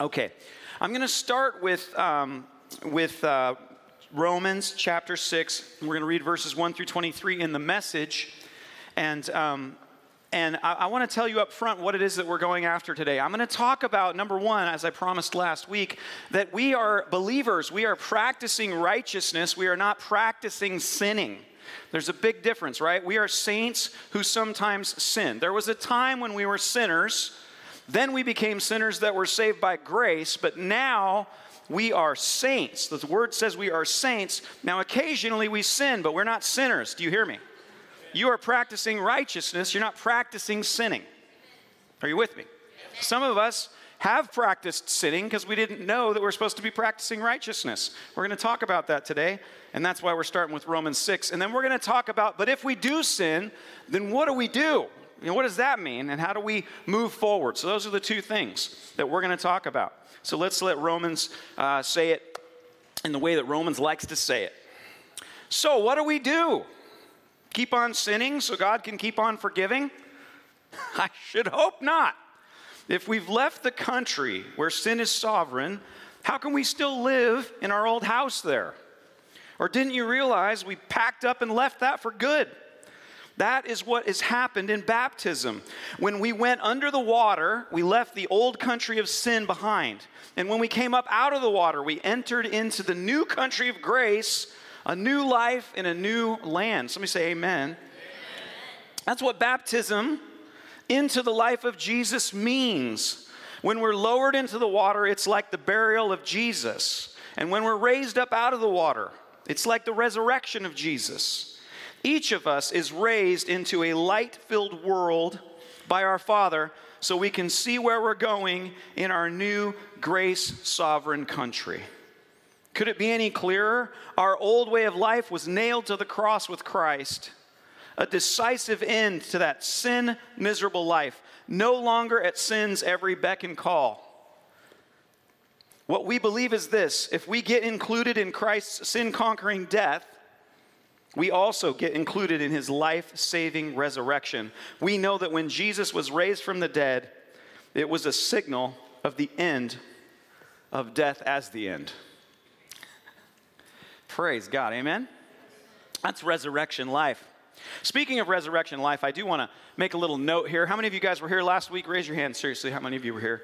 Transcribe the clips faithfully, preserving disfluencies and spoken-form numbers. Okay, I'm going to start with um, with uh, Romans chapter six. We're going to read verses one through twenty-three in the Message, and um, and I, I want to tell you up front what it is that we're going after today. I'm going to talk about, number one, as I promised last week, that we are believers. We are practicing righteousness. We are not practicing sinning. There's a big difference, right? We are saints who sometimes sin. There was a time when we were sinners. Then we became sinners that were saved by grace, but now we are saints. The word says we are saints. Now, occasionally we sin, but we're not sinners. Do you hear me? You are practicing righteousness. You're not practicing sinning. Are you with me? Some of us have practiced sinning because we didn't know that we're supposed to be practicing righteousness. We're going to talk about that today, and that's why we're starting with Romans six. And then we're going to talk about, but if we do sin, then what do we do? You know, what does that mean, and how do we move forward? So those are the two things that we're going to talk about. So let's let Romans uh, say it in the way that Romans likes to say it. So what do we do? Keep on sinning so God can keep on forgiving? I should hope not. If we've left the country where sin is sovereign, how can we still live in our old house there? Or didn't you realize we packed up and left that for good? That is what has happened in baptism. When we went under the water, we left the old country of sin behind. And when we came up out of the water, we entered into the new country of grace, a new life in a new land. Somebody say amen. Amen. That's what baptism into the life of Jesus means. When we're lowered into the water, it's like the burial of Jesus. And when we're raised up out of the water, it's like the resurrection of Jesus. Each of us is raised into a light-filled world by our Father so we can see where we're going in our new grace-sovereign country. Could it be any clearer? Our old way of life was nailed to the cross with Christ, a decisive end to that sin-miserable life, no longer at sin's every beck and call. What we believe is this: if we get included in Christ's sin-conquering death, we also get included in his life-saving resurrection. We know that when Jesus was raised from the dead, it was a signal of the end of death as the end. Praise God, amen? That's resurrection life. Speaking of resurrection life, I do want to make a little note here. How many of you guys were here last week? Raise your hand, seriously, how many of you were here?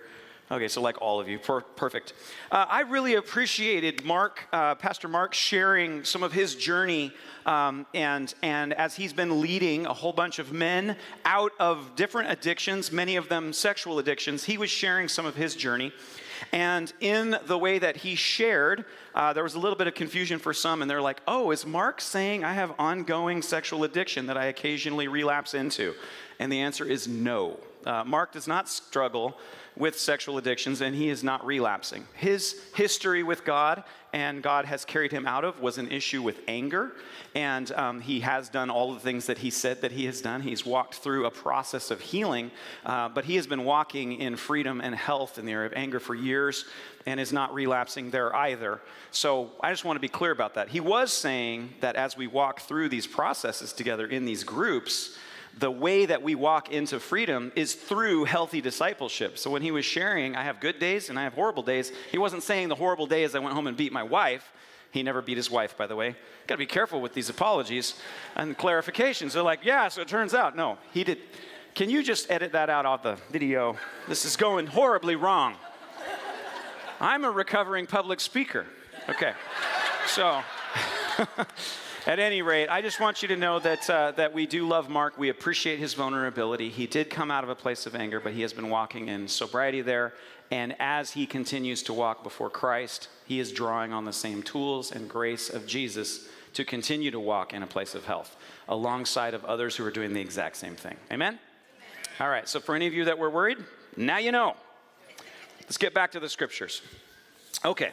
Okay, so like all of you, per- perfect. Uh, I really appreciated Mark, uh, Pastor Mark, sharing some of his journey, um, and and as he's been leading a whole bunch of men out of different addictions, many of them sexual addictions. He was sharing some of his journey, and in the way that he shared, uh, there was a little bit of confusion for some, and they're like, "Oh, is Mark saying I have ongoing sexual addiction that I occasionally relapse into?" And the answer is no. Uh, Mark does not struggle with sexual addictions, and he is not relapsing. His history with God and God has carried him out of was an issue with anger, and um, he has done all the things that he said that he has done. He's walked through a process of healing, uh, but he has been walking in freedom and health in the area of anger for years and is not relapsing there either. So I just want to be clear about that. He was saying that as we walk through these processes together in these groups, the way that we walk into freedom is through healthy discipleship. So when he was sharing, I have good days and I have horrible days, he wasn't saying the horrible day is I went home and beat my wife. He never beat his wife, by the way. Got to be careful with these apologies and clarifications. They're like, yeah, so it turns out. No, he did. Can you just edit that out of the video? This is going horribly wrong. I'm a recovering public speaker. Okay, so... At any rate, I just want you to know that uh, that we do love Mark. We appreciate his vulnerability. He did come out of a place of anger, but he has been walking in sobriety there. And as he continues to walk before Christ, he is drawing on the same tools and grace of Jesus to continue to walk in a place of health alongside of others who are doing the exact same thing. Amen? All right, so for any of you that were worried, now you know. Let's get back to the scriptures. Okay,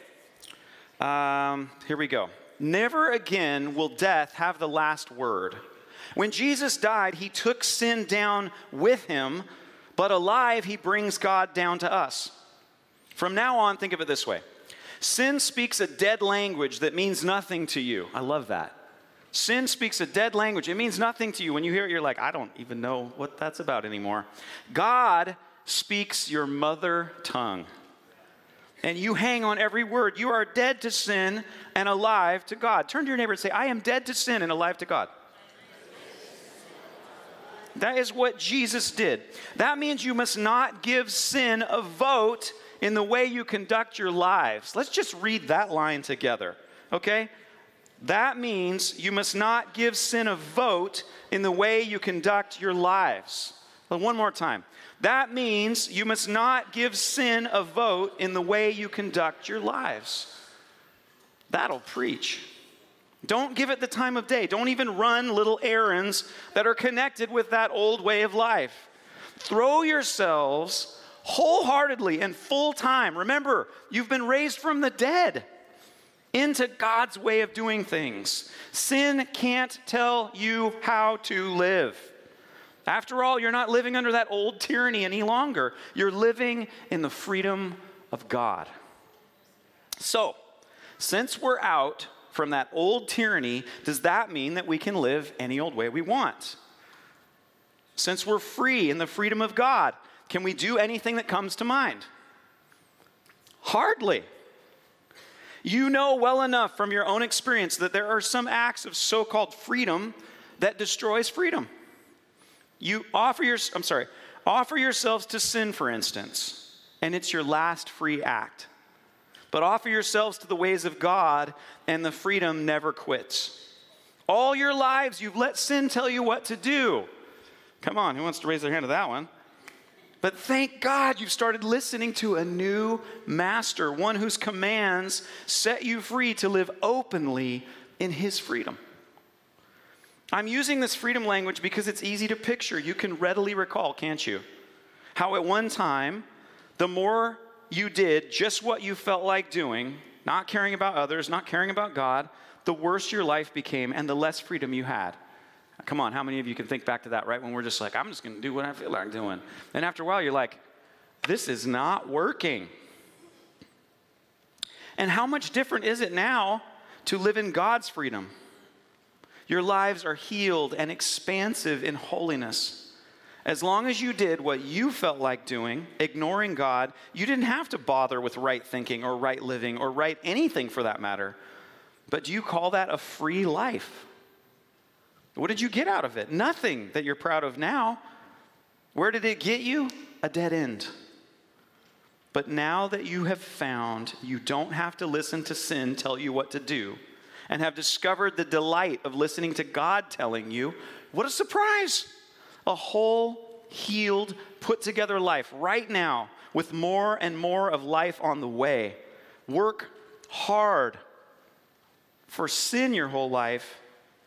um, here we go. Never again will death have the last word. When Jesus died, he took sin down with him, but alive, he brings God down to us. From now on, think of it this way. Sin speaks a dead language that means nothing to you. I love that. Sin speaks a dead language. It means nothing to you. When you hear it, you're like, I don't even know what that's about anymore. God speaks your mother tongue. and you hang on every word, you are dead to sin and alive to God. Turn to your neighbor and say, I am dead to sin and alive to God. That is what Jesus did. That means you must not give sin a vote in the way you conduct your lives. Let's just read that line together, okay? That means you must not give sin a vote in the way you conduct your lives. But one more time. That means you must not give sin a vote in the way you conduct your lives. That'll preach. Don't give it the time of day. Don't even run little errands that are connected with that old way of life. Throw yourselves wholeheartedly and full time. Remember, you've been raised from the dead into God's way of doing things. Sin can't tell you how to live. After all, you're not living under that old tyranny any longer. You're living in the freedom of God. So, since we're out from that old tyranny, does that mean that we can live any old way we want? Since we're free in the freedom of God, can we do anything that comes to mind? Hardly. You know well enough from your own experience that there are some acts of so-called freedom that destroys freedom. You offer your, I'm sorry, offer yourselves to sin, for instance, and it's your last free act. But offer yourselves to the ways of God, and the freedom never quits. All your lives, you've let sin tell you what to do. Come on, who wants to raise their hand to that one? But thank God you've started listening to a new master, one whose commands set you free to live openly in his freedom. I'm using this freedom language because it's easy to picture. You can readily recall, can't you? How at one time, the more you did just what you felt like doing, not caring about others, not caring about God, the worse your life became and the less freedom you had. Come on, how many of you can think back to that, right? When we're just like, I'm just going to do what I feel like doing. And after a while, you're like, this is not working. And how much different is it now to live in God's freedom? Your lives are healed and expansive in holiness. As long as you did what you felt like doing, ignoring God, you didn't have to bother with right thinking or right living or right anything for that matter. But do you call that a free life? What did you get out of it? Nothing that you're proud of now. Where did it get you? A dead end. But now that you have found you don't have to listen to sin tell you what to do, and have discovered the delight of listening to God telling you, what a surprise! A whole, healed, put-together life right now with more and more of life on the way. Work hard for sin your whole life,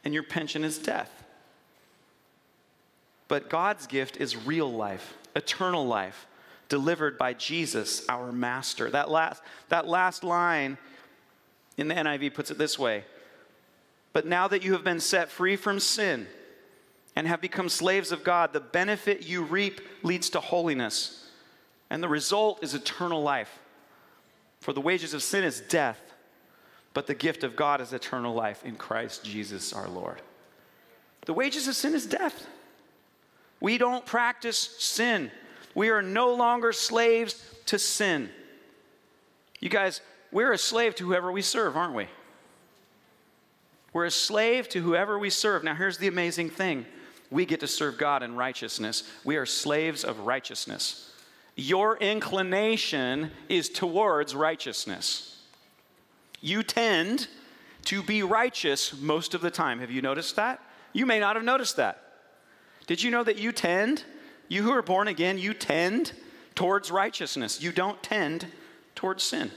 and your pension is death. But God's gift is real life, eternal life, delivered by Jesus, our Master. That last, that last line in the N I V puts it this way. But now that you have been set free from sin and have become slaves of God, the benefit you reap leads to holiness, and the result is eternal life. For the wages of sin is death, but the gift of God is eternal life in Christ Jesus our Lord. The wages of sin is death. We don't practice sin. We are no longer slaves to sin. You guys, we're a slave to whoever we serve, aren't we? We're a slave to whoever we serve. Now, here's the amazing thing. We get to serve God in righteousness. We are slaves of righteousness. Your inclination is towards righteousness. You tend to be righteous most of the time. Have you noticed that? You may not have noticed that. Did you know that you tend, you who are born again, you tend towards righteousness. You don't tend towards sin.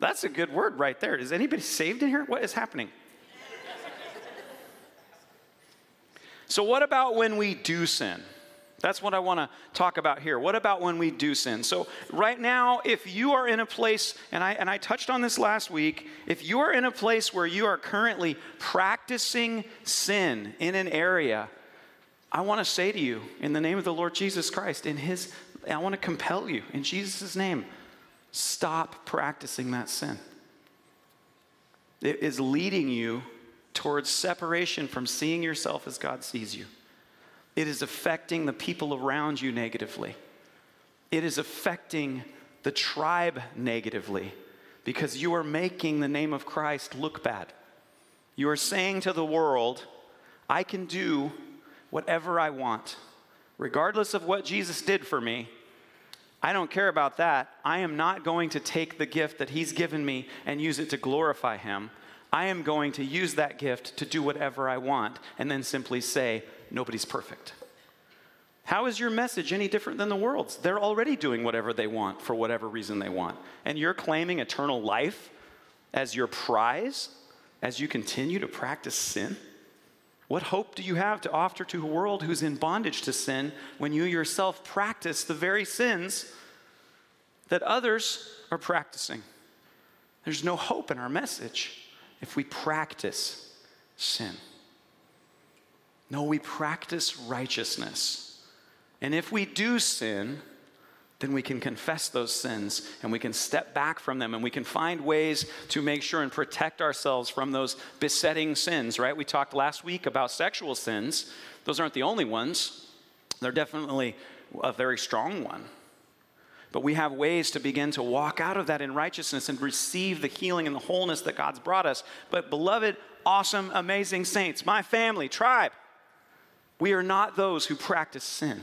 That's a good word right there. Is anybody saved in here? What is happening? So what about when we do sin? That's what I want to talk about here. What about when we do sin? So right now, if you are in a place, and I and I touched on this last week, if you are in a place where you are currently practicing sin in an area, I want to say to you, in the name of the Lord Jesus Christ, in his, I want to compel you, in Jesus' name, stop practicing that sin. It is leading you towards separation from seeing yourself as God sees you. It is affecting the people around you negatively. It is affecting the tribe negatively because you are making the name of Christ look bad. You are saying to the world, I can do whatever I want, regardless of what Jesus did for me. I don't care about that. I am not going to take the gift that he's given me and use it to glorify him. I am going to use that gift to do whatever I want and then simply say, nobody's perfect. How is your message any different than the world's? They're already doing whatever they want for whatever reason they want. And you're claiming eternal life as your prize as you continue to practice sin? What hope do you have to offer to a world who's in bondage to sin when you yourself practice the very sins that others are practicing? There's no hope in our message if we practice sin. No, we practice righteousness. And if we do sin, then we can confess those sins and we can step back from them and we can find ways to make sure and protect ourselves from those besetting sins, right? We talked last week about sexual sins. Those aren't the only ones. They're definitely a very strong one. But we have ways to begin to walk out of that in righteousness and receive the healing and the wholeness that God's brought us. But beloved, awesome, amazing saints, my family, tribe, we are not those who practice sin.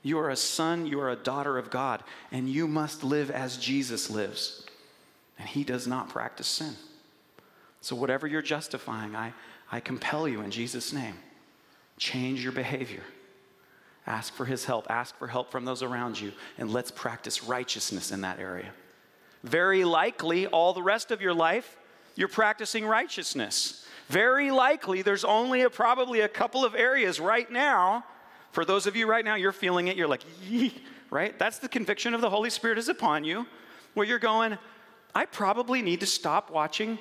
You are a son, you are a daughter of God, and you must live as Jesus lives. And he does not practice sin. So whatever you're justifying, I, I compel you in Jesus' name, change your behavior. Ask for his help. Ask for help from those around you, and let's practice righteousness in that area. Very likely, all the rest of your life, you're practicing righteousness. Very likely, there's only a, probably a couple of areas right now. For those of you right now, you're feeling it. You're like, yee, right? That's the conviction of the Holy Spirit is upon you, where you're going, I probably need to stop watching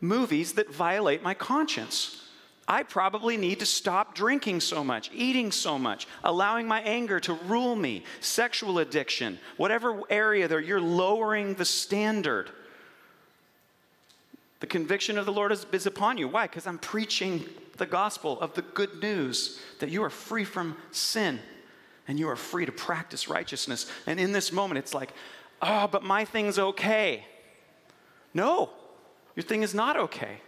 movies that violate my conscience. I probably need to stop drinking so much, eating so much, allowing my anger to rule me, sexual addiction, whatever area there, you're lowering the standard. The conviction of the Lord is, is upon you. Why? Because I'm preaching the gospel of the good news that you are free from sin and you are free to practice righteousness. And in this moment, it's like, oh, but my thing's okay. No, your thing is not okay.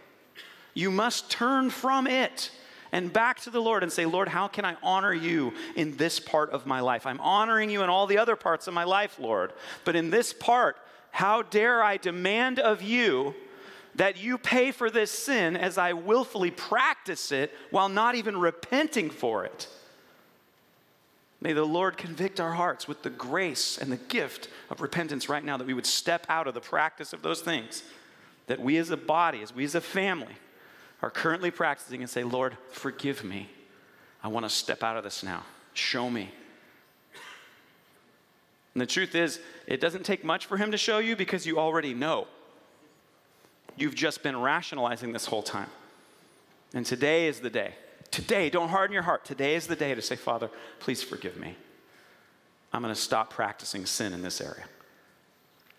You must turn from it and back to the Lord and say, Lord, how can I honor you in this part of my life? I'm honoring you in all the other parts of my life, Lord. But in this part, how dare I demand of you that you pay for this sin as I willfully practice it while not even repenting for it. May the Lord convict our hearts with the grace and the gift of repentance right now, that we would step out of the practice of those things that we as a body, as we as a family, are currently practicing and say, Lord, forgive me. I want to step out of this now. Show me. And the truth is, it doesn't take much for him to show you because you already know. You've just been rationalizing this whole time. And today is the day. Today, don't harden your heart. Today is the day to say, Father, please forgive me. I'm going to stop practicing sin in this area.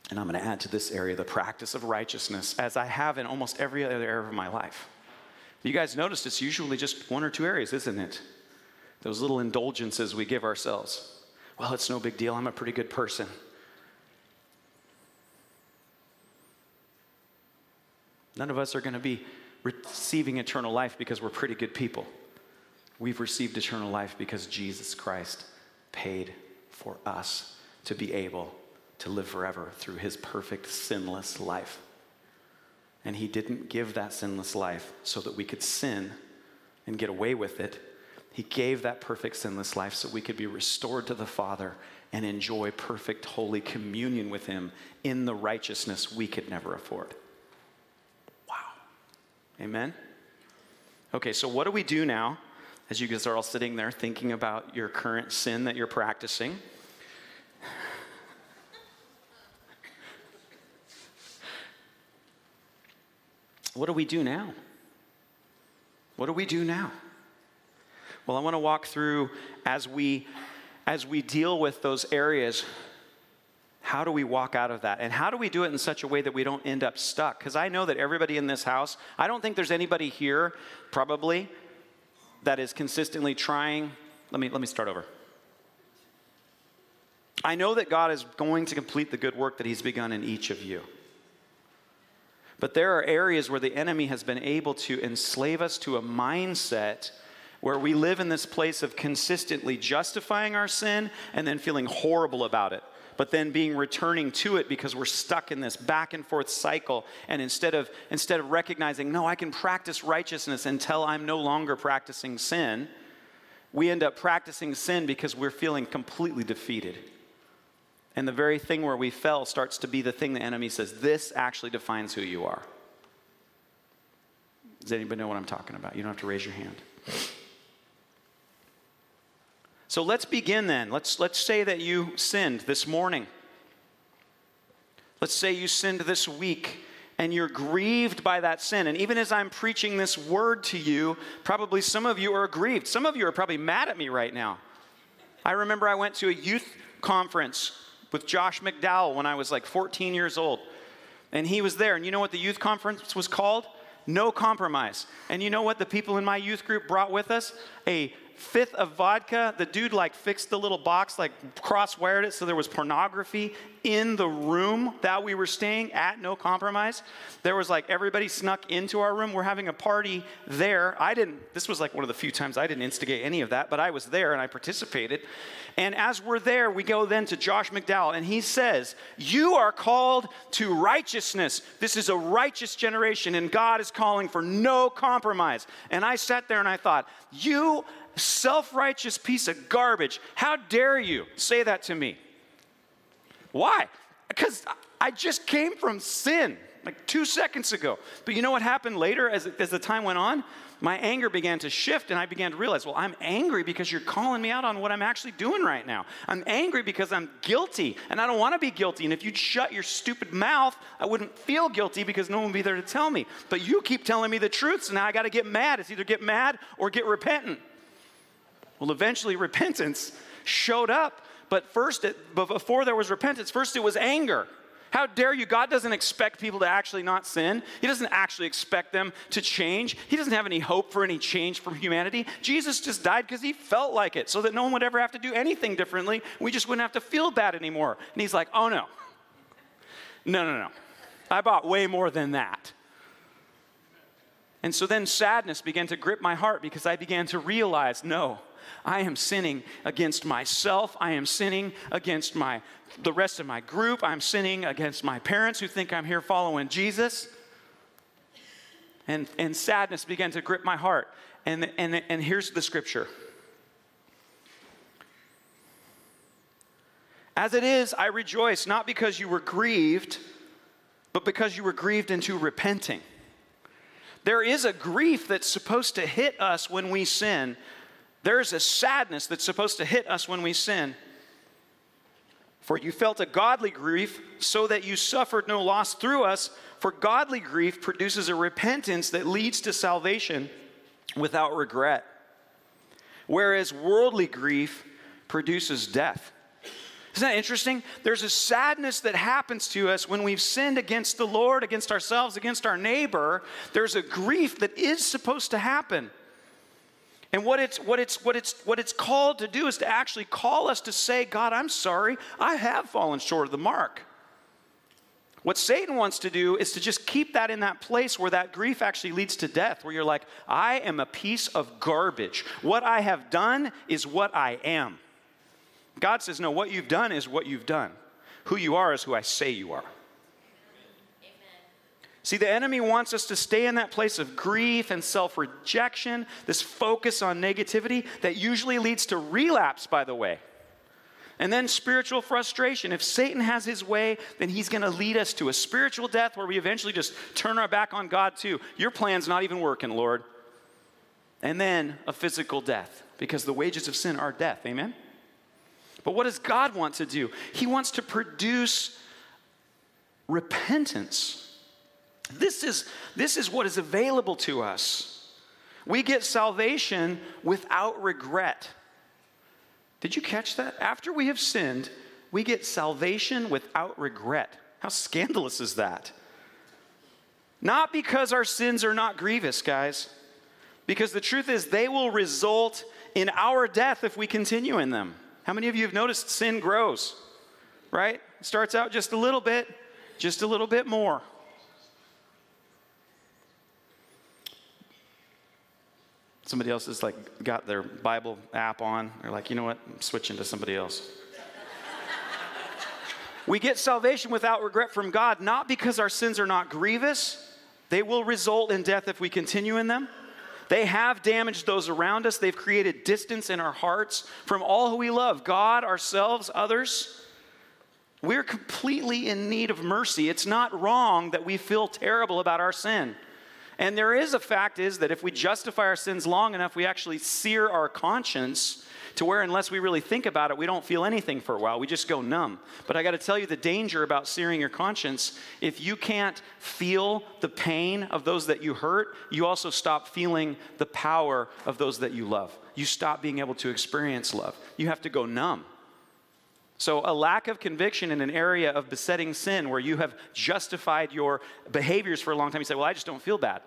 And I'm going to add to this area the practice of righteousness as I have in almost every other area of my life. You guys noticed it's usually just one or two areas, isn't it? Those little indulgences we give ourselves. Well, it's no big deal. I'm a pretty good person. None of us are going to be receiving eternal life because we're pretty good people. We've received eternal life because Jesus Christ paid for us to be able to live forever through his perfect, sinless life. And he didn't give that sinless life so that we could sin and get away with it. He gave that perfect, sinless life so we could be restored to the Father and enjoy perfect, holy communion with him in the righteousness we could never afford. Amen? Okay, so what do we do now as you guys are all sitting there thinking about your current sin that you're practicing? What do we do now? What do we do now? Well, I want to walk through as we as we deal with those areas. How do we walk out of that? And how do we do it in such a way that we don't end up stuck? Because I know that everybody in this house, I don't think there's anybody here, probably, that is consistently trying. Let me let me start over. I know that God is going to complete the good work that he's begun in each of you. But there are areas where the enemy has been able to enslave us to a mindset where we live in this place of consistently justifying our sin and then feeling horrible about it, but then being returning to it because we're stuck in this back and forth cycle. And instead of, instead of recognizing, no, I can practice righteousness until I'm no longer practicing sin, we end up practicing sin because we're feeling completely defeated. And the very thing where we fell starts to be the thing the enemy says, this actually defines who you are. Does anybody know what I'm talking about? You don't have to raise your hand. So let's begin then. Let's, let's say that you sinned this morning. Let's say you sinned this week and you're grieved by that sin. And even as I'm preaching this word to you, probably some of you are grieved. Some of you are probably mad at me right now. I remember I went to a youth conference with Josh McDowell when I was like fourteen years old. And he was there. And you know what the youth conference was called? No Compromise. And you know what the people in my youth group brought with us? A fifth of vodka. The dude like fixed the little box, like cross-wired it so there was pornography in the room that we were staying at, No Compromise. There was like everybody snuck into our room. We're having a party there. I didn't, this was like one of the few times I didn't instigate any of that, but I was there and I participated. And as we're there, we go then to Josh McDowell and he says, you are called to righteousness. This is a righteous generation and God is calling for no compromise. And I sat there and I thought, you self-righteous piece of garbage. How dare you say that to me? Why? Because I just came from sin like two seconds ago. But you know what happened later as, as the time went on? My anger began to shift and I began to realize, well, I'm angry because you're calling me out on what I'm actually doing right now. I'm angry because I'm guilty and I don't want to be guilty. And if you'd shut your stupid mouth, I wouldn't feel guilty because no one would be there to tell me. But you keep telling me the truth, so now I got to get mad. It's either get mad or get repentant. Well, eventually repentance showed up, but first, it, before there was repentance, first it was anger. How dare you? God doesn't expect people to actually not sin. He doesn't actually expect them to change. He doesn't have any hope for any change from humanity. Jesus just died because he felt like it, so that no one would ever have to do anything differently. We just wouldn't have to feel bad anymore. And he's like, oh no, no, no, no. I bought way more than that. And so then sadness began to grip my heart because I began to realize, no, I am sinning against myself. I am sinning against my the rest of my group. I'm sinning against my parents who think I'm here following Jesus. And, and sadness began to grip my heart. And, and, and here's the scripture. As it is, I rejoice, not because you were grieved, but because you were grieved into repenting. There is a grief that's supposed to hit us when we sin. There is a sadness that's supposed to hit us when we sin. For you felt a godly grief, so that you suffered no loss through us. For godly grief produces a repentance that leads to salvation without regret, whereas worldly grief produces death. Isn't that interesting? There's a sadness that happens to us when we've sinned against the Lord, against ourselves, against our neighbor. There's a grief that is supposed to happen. And what it's what it's what it's what it's called to do is to actually call us to say, God, I'm sorry, I have fallen short of the mark. What Satan wants to do is to just keep that in that place where that grief actually leads to death, where you're like, I am a piece of garbage. What I have done is what I am. God says, no, what you've done is what you've done. Who you are is who I say you are. Amen. See, the enemy wants us to stay in that place of grief and self-rejection, this focus on negativity that usually leads to relapse, by the way. And then spiritual frustration. If Satan has his way, then he's going to lead us to a spiritual death where we eventually just turn our back on God too. Your plan's not even working, Lord. And then a physical death, because the wages of sin are death. Amen? But what does God want to do? He wants to produce repentance. This is, this is what is available to us. We get salvation without regret. Did you catch that? After we have sinned, we get salvation without regret. How scandalous is that? Not because our sins are not grievous, guys. Because the truth is they will result in our death if we continue in them. How many of you have noticed sin grows? right? Starts out just a little bit, just a little bit more. Somebody else has like got their Bible app on. They're like, you know what? I'm switching to somebody else. We get salvation without regret from God, not because our sins are not grievous. They will result in death if we continue in them. They have damaged those around us. They've created distance in our hearts from all who we love, God, ourselves, others. We're completely in need of mercy. It's not wrong that we feel terrible about our sin. And there is a fact is that if we justify our sins long enough, we actually sear our conscience to where unless we really think about it, we don't feel anything for a while. We just go numb. But I got to tell you the danger about searing your conscience. If you can't feel the pain of those that you hurt, you also stop feeling the power of those that you love. You stop being able to experience love. You have to go numb. So a lack of conviction in an area of besetting sin where you have justified your behaviors for a long time, you say, well, I just don't feel bad.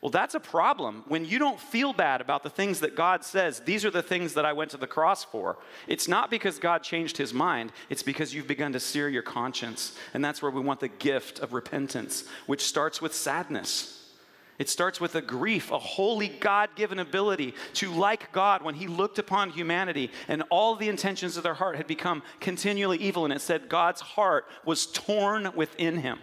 Well, that's a problem. When you don't feel bad about the things that God says, these are the things that I went to the cross for. It's not because God changed his mind. It's because you've begun to sear your conscience. And that's where we want the gift of repentance, which starts with sadness. It starts with a grief, a holy God-given ability to, like God, when he looked upon humanity and all the intentions of their heart had become continually evil. And it said God's heart was torn within him.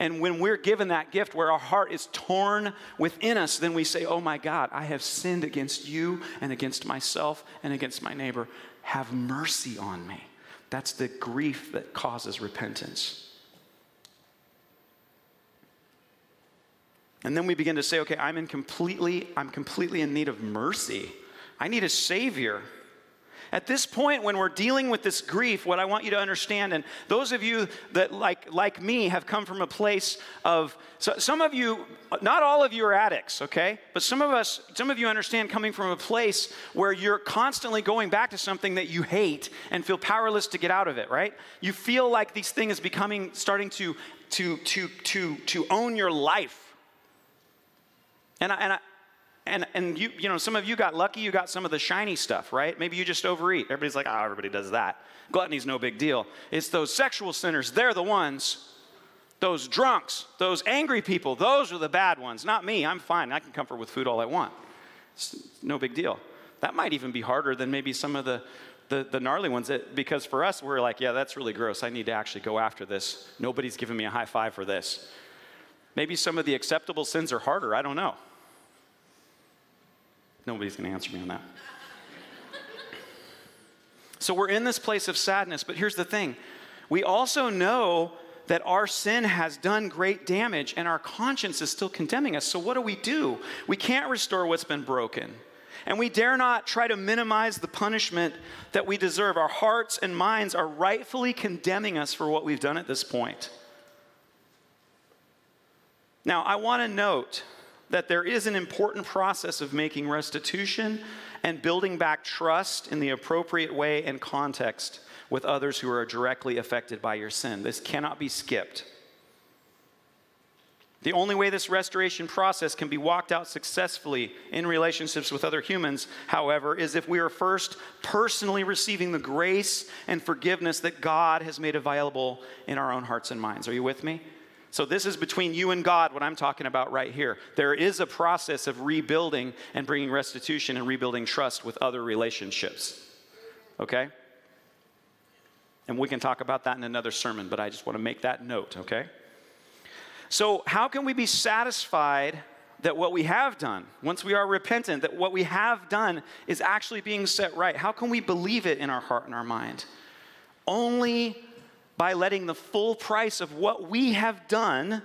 And when we're given that gift where our heart is torn within us, then we say, oh my God, I have sinned against you and against myself and against my neighbor. Have mercy on me. That's the grief that causes repentance. And then we begin to say, okay, I'm in completely, I'm completely in need of mercy. I need a savior. At this point, when we're dealing with this grief, what I want you to understand, and those of you that, like, like me, have come from a place of, so some of you, not all of you are addicts, okay? But some of us, some of you understand coming from a place where you're constantly going back to something that you hate and feel powerless to get out of it, right? You feel like these things are becoming, starting to, to, to, to, to own your life. And I, and I, And and you you know, some of you got lucky, you got some of the shiny stuff, right? Maybe you just overeat. Everybody's like, oh, everybody does that. Gluttony's no big deal. It's those sexual sinners, they're the ones. Those drunks, those angry people, those are the bad ones. Not me, I'm fine. I can comfort with food all I want. It's no big deal. That might even be harder than maybe some of the, the, the gnarly ones, that, because for us, we're like, yeah, that's really gross. I need to actually go after this. Nobody's giving me a high five for this. Maybe some of the acceptable sins are harder, I don't know. Nobody's going to answer me on that. So we're in this place of sadness, but here's the thing. We also know that our sin has done great damage and our conscience is still condemning us. So what do we do? We can't restore what's been broken. And we dare not try to minimize the punishment that we deserve. Our hearts and minds are rightfully condemning us for what we've done at this point. Now, I want to note that there is an important process of making restitution and building back trust in the appropriate way and context with others who are directly affected by your sin. This cannot be skipped. The only way this restoration process can be walked out successfully in relationships with other humans, however, is if we are first personally receiving the grace and forgiveness that God has made available in our own hearts and minds. Are you with me? So this is between you and God, what I'm talking about right here. There is a process of rebuilding and bringing restitution and rebuilding trust with other relationships, okay? And we can talk about that in another sermon, but I just want to make that note, okay? So how can we be satisfied that what we have done, once we are repentant, that what we have done is actually being set right? How can we believe it in our heart and our mind? Only by letting the full price of what we have done,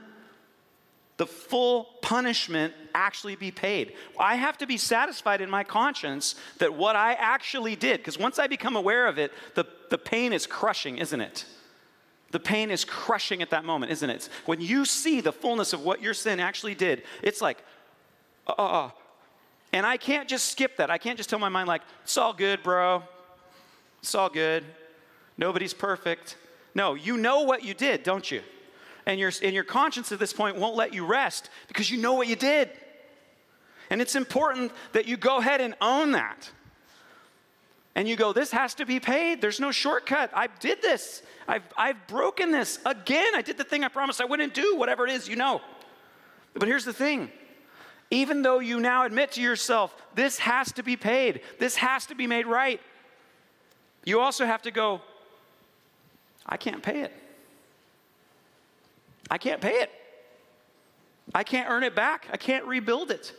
the full punishment, actually be paid. I have to be satisfied in my conscience that what I actually did, because once I become aware of it, the, the pain is crushing, isn't it? The pain is crushing at that moment, isn't it? When you see the fullness of what your sin actually did, it's like, uh, uh, and I can't just skip that. I can't just tell my mind like, it's all good, bro. It's all good. Nobody's perfect. No, you know what you did, don't you? And your, and your conscience at this point won't let you rest because you know what you did. And it's important that you go ahead and own that. and you go, this has to be paid. There's no shortcut. I did this. I've, I've broken this. Again, I did the thing I promised I wouldn't do, whatever it is, you know. But here's the thing. Even though you now admit to yourself, this has to be paid, this has to be made right, you also have to go, I can't pay it. I can't pay it. I can't earn it back. I can't rebuild it.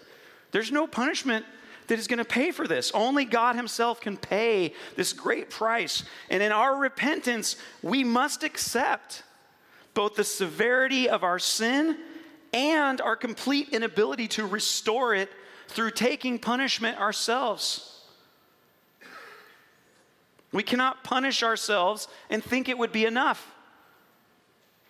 There's no punishment that is going to pay for this. Only God himself can pay this great price. And in our repentance, we must accept both the severity of our sin and our complete inability to restore it through taking punishment ourselves. We cannot punish ourselves and think it would be enough.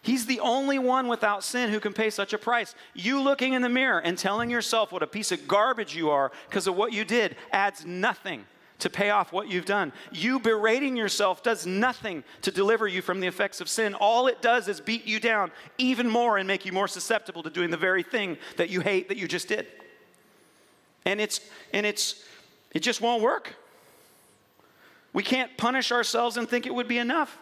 He's the only one without sin who can pay such a price. You looking in the mirror and telling yourself what a piece of garbage you are because of what you did adds nothing to pay off what you've done. You berating yourself does nothing to deliver you from the effects of sin. All it does is beat you down even more and make you more susceptible to doing the very thing that you hate that you just did. And it's and it's it just won't work. We can't punish ourselves and think it would be enough.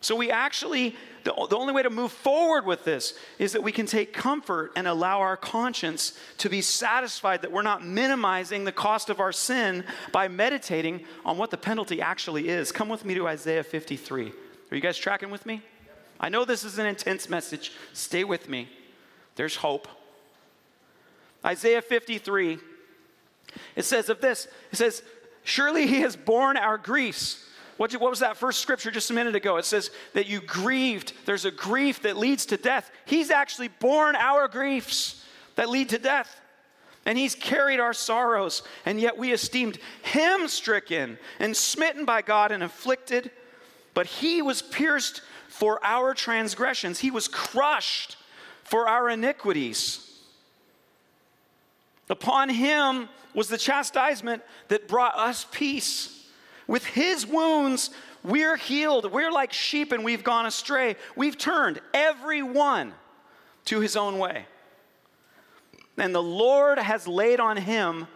So we actually, the, the only way to move forward with this is that we can take comfort and allow our conscience to be satisfied that we're not minimizing the cost of our sin by meditating on what the penalty actually is. Come with me to Isaiah fifty-three. Are you guys tracking with me? I know this is an intense message. Stay with me. There's hope. Isaiah fifty-three, it says of this, it says, surely he has borne our griefs. What was that first scripture just a minute ago? It says that you grieved. There's a grief that leads to death. He's actually borne our griefs that lead to death. And he's carried our sorrows. And yet we esteemed him stricken and smitten by God and afflicted. But he was pierced for our transgressions. He was crushed for our iniquities. Upon him was the chastisement that brought us peace. With his wounds, we're healed. We're like sheep and we've gone astray. We've turned every one to his own way. And the Lord has laid on him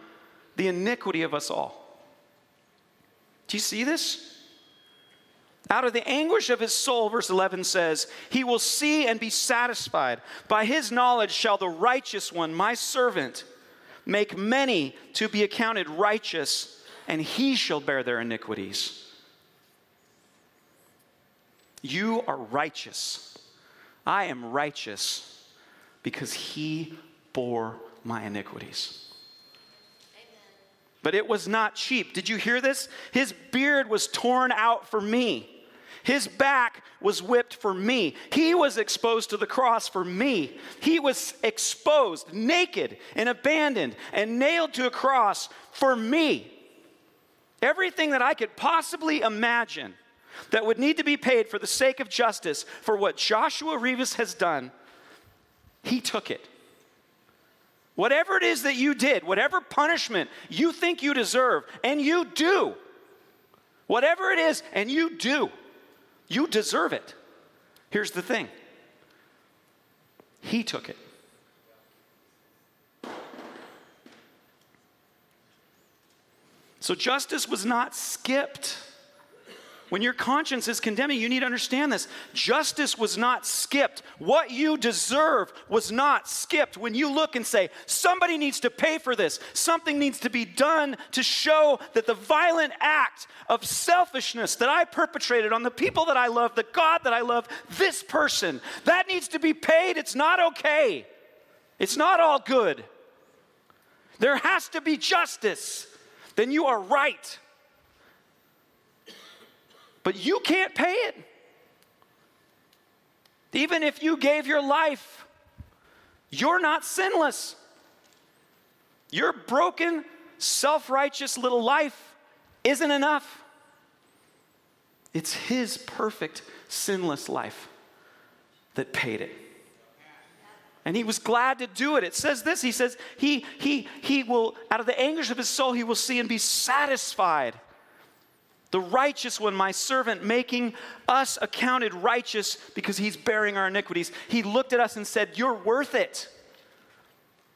the iniquity of us all. Do you see this? Out of the anguish of his soul, verse eleven says, he will see and be satisfied. By his knowledge shall the righteous one, my servant, make many to be accounted righteous, and he shall bear their iniquities. You are righteous. I am righteous because he bore my iniquities. Amen. But it was not cheap. Did you hear this? His beard was torn out for me. His back was whipped for me. He was exposed to the cross for me. He was exposed, naked, and abandoned, and nailed to a cross for me. Everything that I could possibly imagine that would need to be paid for the sake of justice for what Joshua Rivas has done, he took it. Whatever it is that you did, whatever punishment you think you deserve, and you do, whatever it is, and you do, you deserve it. Here's the thing. He took it. So justice was not skipped. When your conscience is condemning, you need to understand this. Justice was not skipped. What you deserve was not skipped. When you look and say, somebody needs to pay for this, something needs to be done to show that the violent act of selfishness that I perpetrated on the people that I love, the God that I love, this person, that needs to be paid. It's not okay. It's not all good. There has to be justice. Then you are right. But you can't pay it. Even if you gave your life, you're not sinless. Your broken, self-righteous little life isn't enough. It's his perfect, sinless life that paid it. And he was glad to do it. It says this, he says, he, he, he will, out of the anguish of his soul, he will see and be satisfied. The righteous one, my servant, making us accounted righteous because he's bearing our iniquities. He looked at us and said, you're worth it.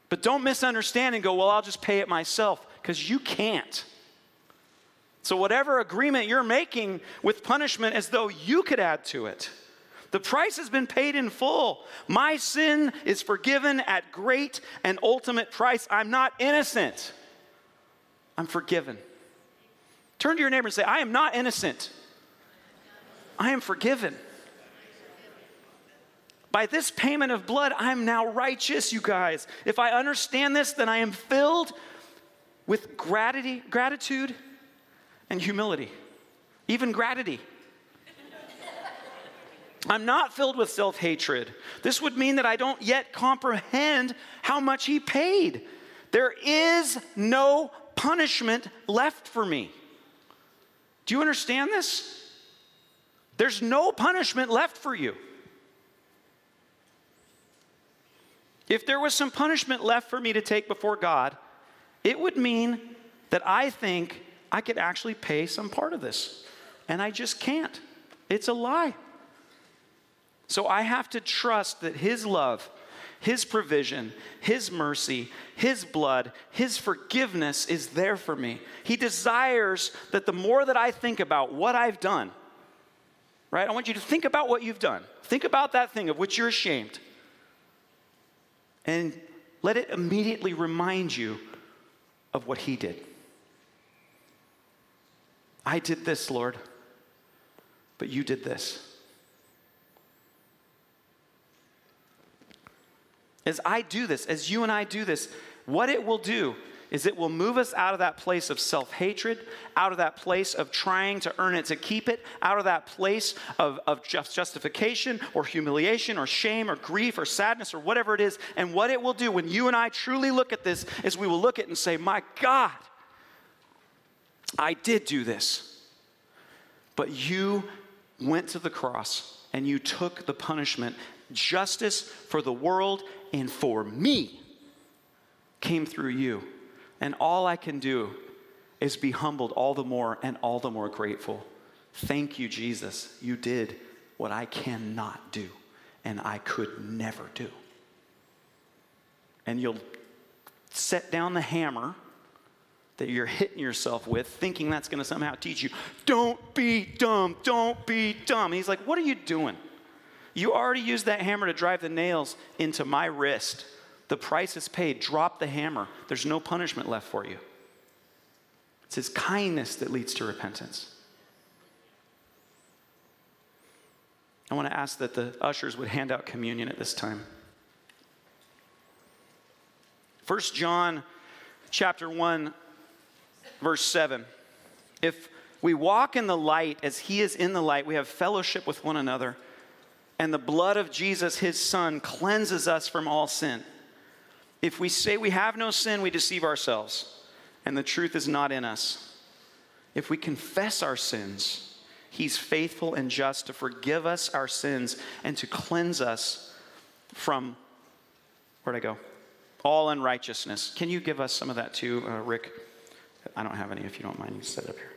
But don't misunderstand and go, well, I'll just pay it myself, because you can't. So whatever agreement you're making with punishment, as though you could add to it. The price has been paid in full. My sin is forgiven at great and ultimate price. I'm not innocent. I'm forgiven. Turn to your neighbor and say, I am not innocent. I am forgiven. By this payment of blood, I am now righteous, you guys. If I understand this, then I am filled with gratitude, gratitude and humility, even gratitude. I'm not filled with self-hatred. This would mean that I don't yet comprehend how much he paid. There is no punishment left for me. Do you understand this? There's no punishment left for you. If there was some punishment left for me to take before God, it would mean that I think I could actually pay some part of this. And I just can't. It's a lie. So I have to trust that his love, his provision, his mercy, his blood, his forgiveness is there for me. He desires that the more that I think about what I've done, right? I want you to think about what you've done. Think about that thing of which you're ashamed. And let it immediately remind you of what he did. I did this, Lord, but you did this. As I do this, as you and I do this, what it will do is it will move us out of that place of self-hatred, out of that place of trying to earn it to keep it, out of that place of, of just justification or humiliation or shame or grief or sadness or whatever it is. And what it will do when you and I truly look at this is we will look at it and say, my God, I did do this, but you went to the cross and you took the punishment. Justice for the world and for me came through you. And all I can do is be humbled all the more and all the more grateful. Thank you, Jesus. You did what I cannot do and I could never do. And you'll set down the hammer that you're hitting yourself with, thinking that's going to somehow teach you, don't be dumb, don't be dumb. And he's like, what are you doing? You already used that hammer to drive the nails into my wrist. The price is paid. Drop the hammer. There's no punishment left for you. It's his kindness that leads to repentance. I want to ask that the ushers would hand out communion at this time. First John chapter one, verse seven. If we walk in the light as he is in the light, we have fellowship with one another. And the blood of Jesus, his son, cleanses us from all sin. If we say we have no sin, we deceive ourselves, and the truth is not in us. If we confess our sins, he's faithful and just to forgive us our sins and to cleanse us from, where'd I go? All unrighteousness. Can you give us some of that too, uh, Rick? I don't have any. If you don't mind, you can set it up here.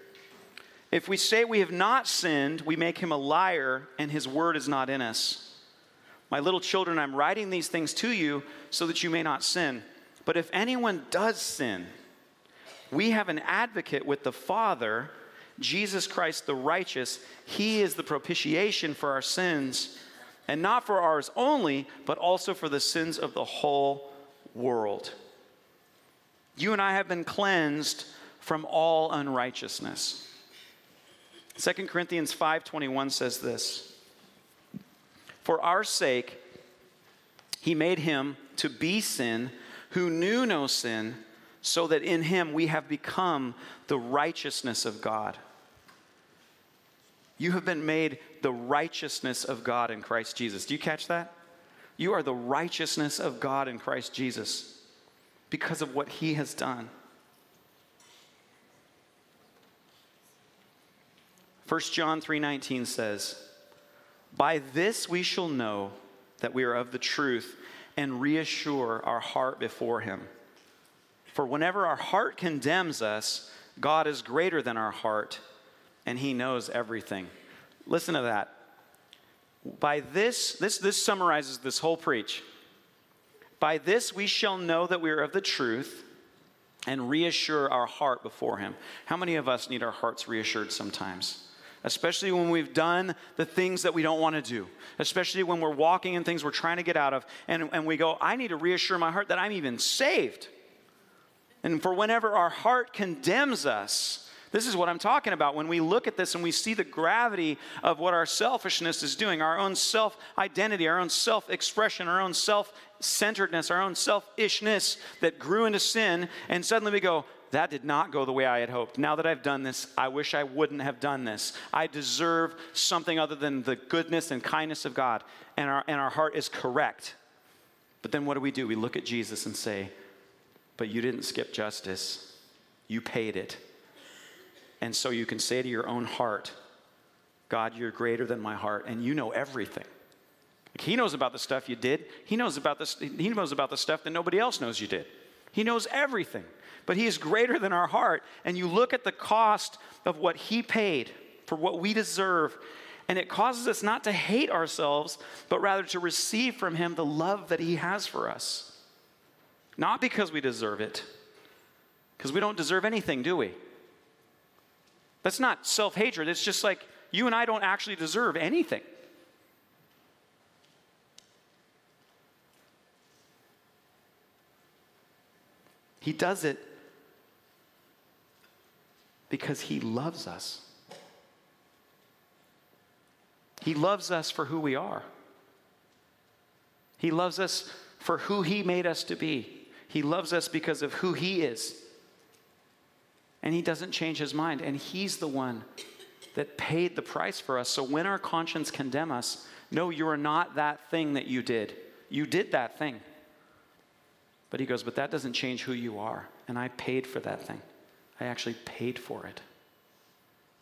If we say we have not sinned, we make him a liar, and his word is not in us. My little children, I'm writing these things to you so that you may not sin. But if anyone does sin, we have an advocate with the Father, Jesus Christ the righteous. He is the propitiation for our sins, and not for ours only, but also for the sins of the whole world. You and I have been cleansed from all unrighteousness. Second Corinthians five twenty-one says this, for our sake he made him to be sin who knew no sin, so that in him we have become the righteousness of God. You have been made the righteousness of God in Christ Jesus. Do you catch that? You are the righteousness of God in Christ Jesus because of what he has done. First John three nineteen says, by this we shall know that we are of the truth and reassure our heart before him. For whenever our heart condemns us, God is greater than our heart, and he knows everything. Listen to that. By this, this, this summarizes this whole preach. By this we shall know that we are of the truth and reassure our heart before him. How many of us need our hearts reassured sometimes? Especially when we've done the things that we don't want to do. Especially when we're walking in things we're trying to get out of. And, and we go, I need to reassure my heart that I'm even saved. And for whenever our heart condemns us, this is what I'm talking about. When we look at this and we see the gravity of what our selfishness is doing, our own self-identity, our own self-expression, our own self-centeredness, our own selfishness that grew into sin, and suddenly we go, that did not go the way I had hoped. Now that I've done this, I wish I wouldn't have done this. I deserve something other than the goodness and kindness of God. And our, and our heart is correct. But then what do we do? We look at Jesus and say, but you didn't skip justice. You paid it. And so you can say to your own heart, God, you're greater than my heart, and you know everything. Like, he knows about the stuff you did. He knows about this. He knows about the stuff that nobody else knows you did. He knows everything. But he is greater than our heart. And you look at the cost of what he paid for what we deserve. And it causes us not to hate ourselves, but rather to receive from him the love that he has for us. Not because we deserve it, because we don't deserve anything, do we? That's not self-hatred. It's just like you and I don't actually deserve anything. He does it because he loves us. He loves us for who we are. He loves us for who he made us to be. He loves us because of who he is. And he doesn't change his mind. And he's the one that paid the price for us. So when our conscience condemns us, no, you are not that thing that you did. You did that thing. But he goes, but that doesn't change who you are. And I paid for that thing. I actually paid for it.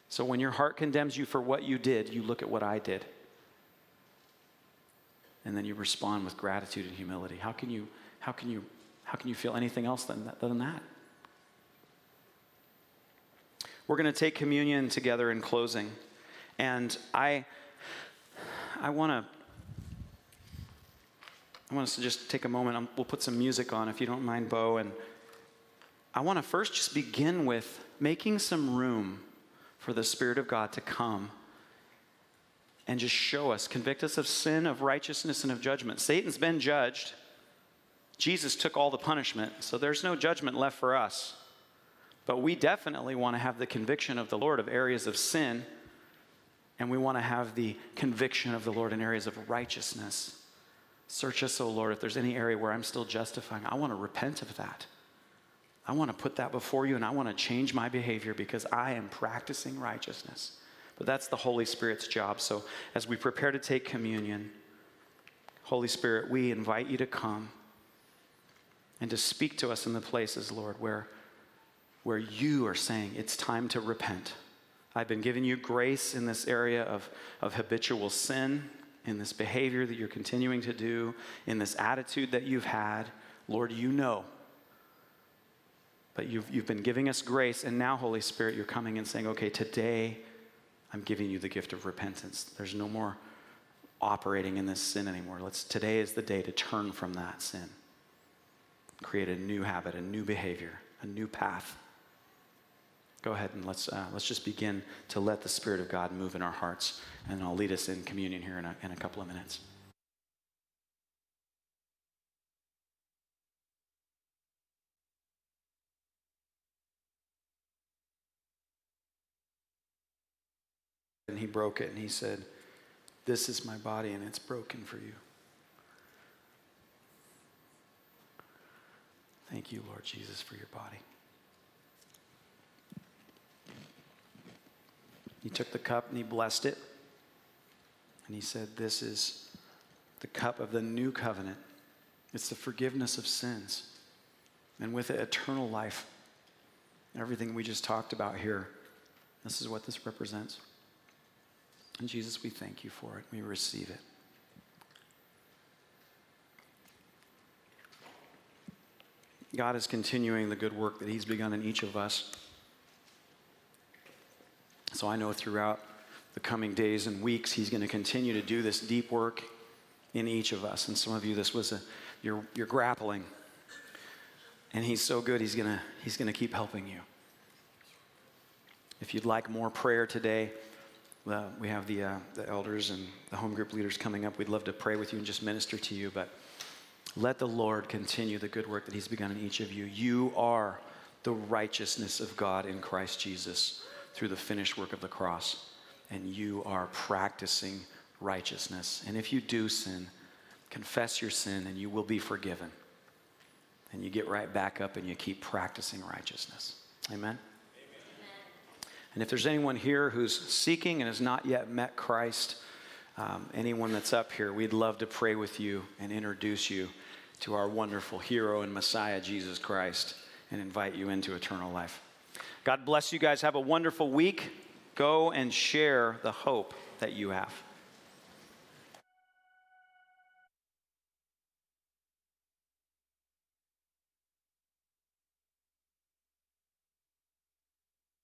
So when your heart condemns you for what you did, you look at what I did. And then you respond with gratitude and humility. How can you, how can you, how can you feel anything else than that, than that? We're going to take communion together in closing, and I, I want to, I want us to just take a moment. I'm, we'll put some music on, if you don't mind, Bo. And I want to first just begin with making some room for the Spirit of God to come. And just show us, convict us of sin, of righteousness, and of judgment. Satan's been judged. Jesus took all the punishment, so there's no judgment left for us. But we definitely want to have the conviction of the Lord of areas of sin, and we want to have the conviction of the Lord in areas of righteousness. Search us, O Lord, if there's any area where I'm still justifying. I want to repent of that. I want to put that before you, and I want to change my behavior because I am practicing righteousness. But that's the Holy Spirit's job. So as we prepare to take communion, Holy Spirit, we invite you to come and to speak to us in the places, Lord, where, where you are saying it's time to repent. I've been giving you grace in this area of, of habitual sin, in this behavior that you're continuing to do, in this attitude that you've had. Lord, you know. But you've, you've been giving us grace, and now, Holy Spirit, you're coming and saying, okay, today I'm giving you the gift of repentance. There's no more operating in this sin anymore. Let's, today is the day to turn from that sin. Create a new habit, a new behavior, a new path. Go ahead and let's uh, let's just begin to let the Spirit of God move in our hearts, and I'll lead us in communion here in a, in a couple of minutes. And he broke it, and he said, this is my body, and it's broken for you. Thank you, Lord Jesus, for your body. He took the cup, and he blessed it, and he said, this is the cup of the new covenant. It's the forgiveness of sins, and with it, eternal life. Everything we just talked about here, this is what this represents. And Jesus, we thank you for it. We receive it. God is continuing the good work that he's begun in each of us. So I know throughout the coming days and weeks, he's going to continue to do this deep work in each of us. And some of you, this was a, you're, you're grappling. And he's so good, he's gonna, he's gonna keep helping you. If you'd like more prayer today, uh, we have the, uh, the elders and the home group leaders coming up. We'd love to pray with you and just minister to you, but let the Lord continue the good work that he's begun in each of you. You are the righteousness of God in Christ Jesus through the finished work of the cross, and you are practicing righteousness. And if you do sin, confess your sin, and you will be forgiven. And you get right back up and you keep practicing righteousness. Amen? Amen. And if there's anyone here who's seeking and has not yet met Christ, um, anyone that's up here, we'd love to pray with you and introduce you to our wonderful hero and Messiah, Jesus Christ, and invite you into eternal life. God bless you guys. Have a wonderful week. Go and share the hope that you have.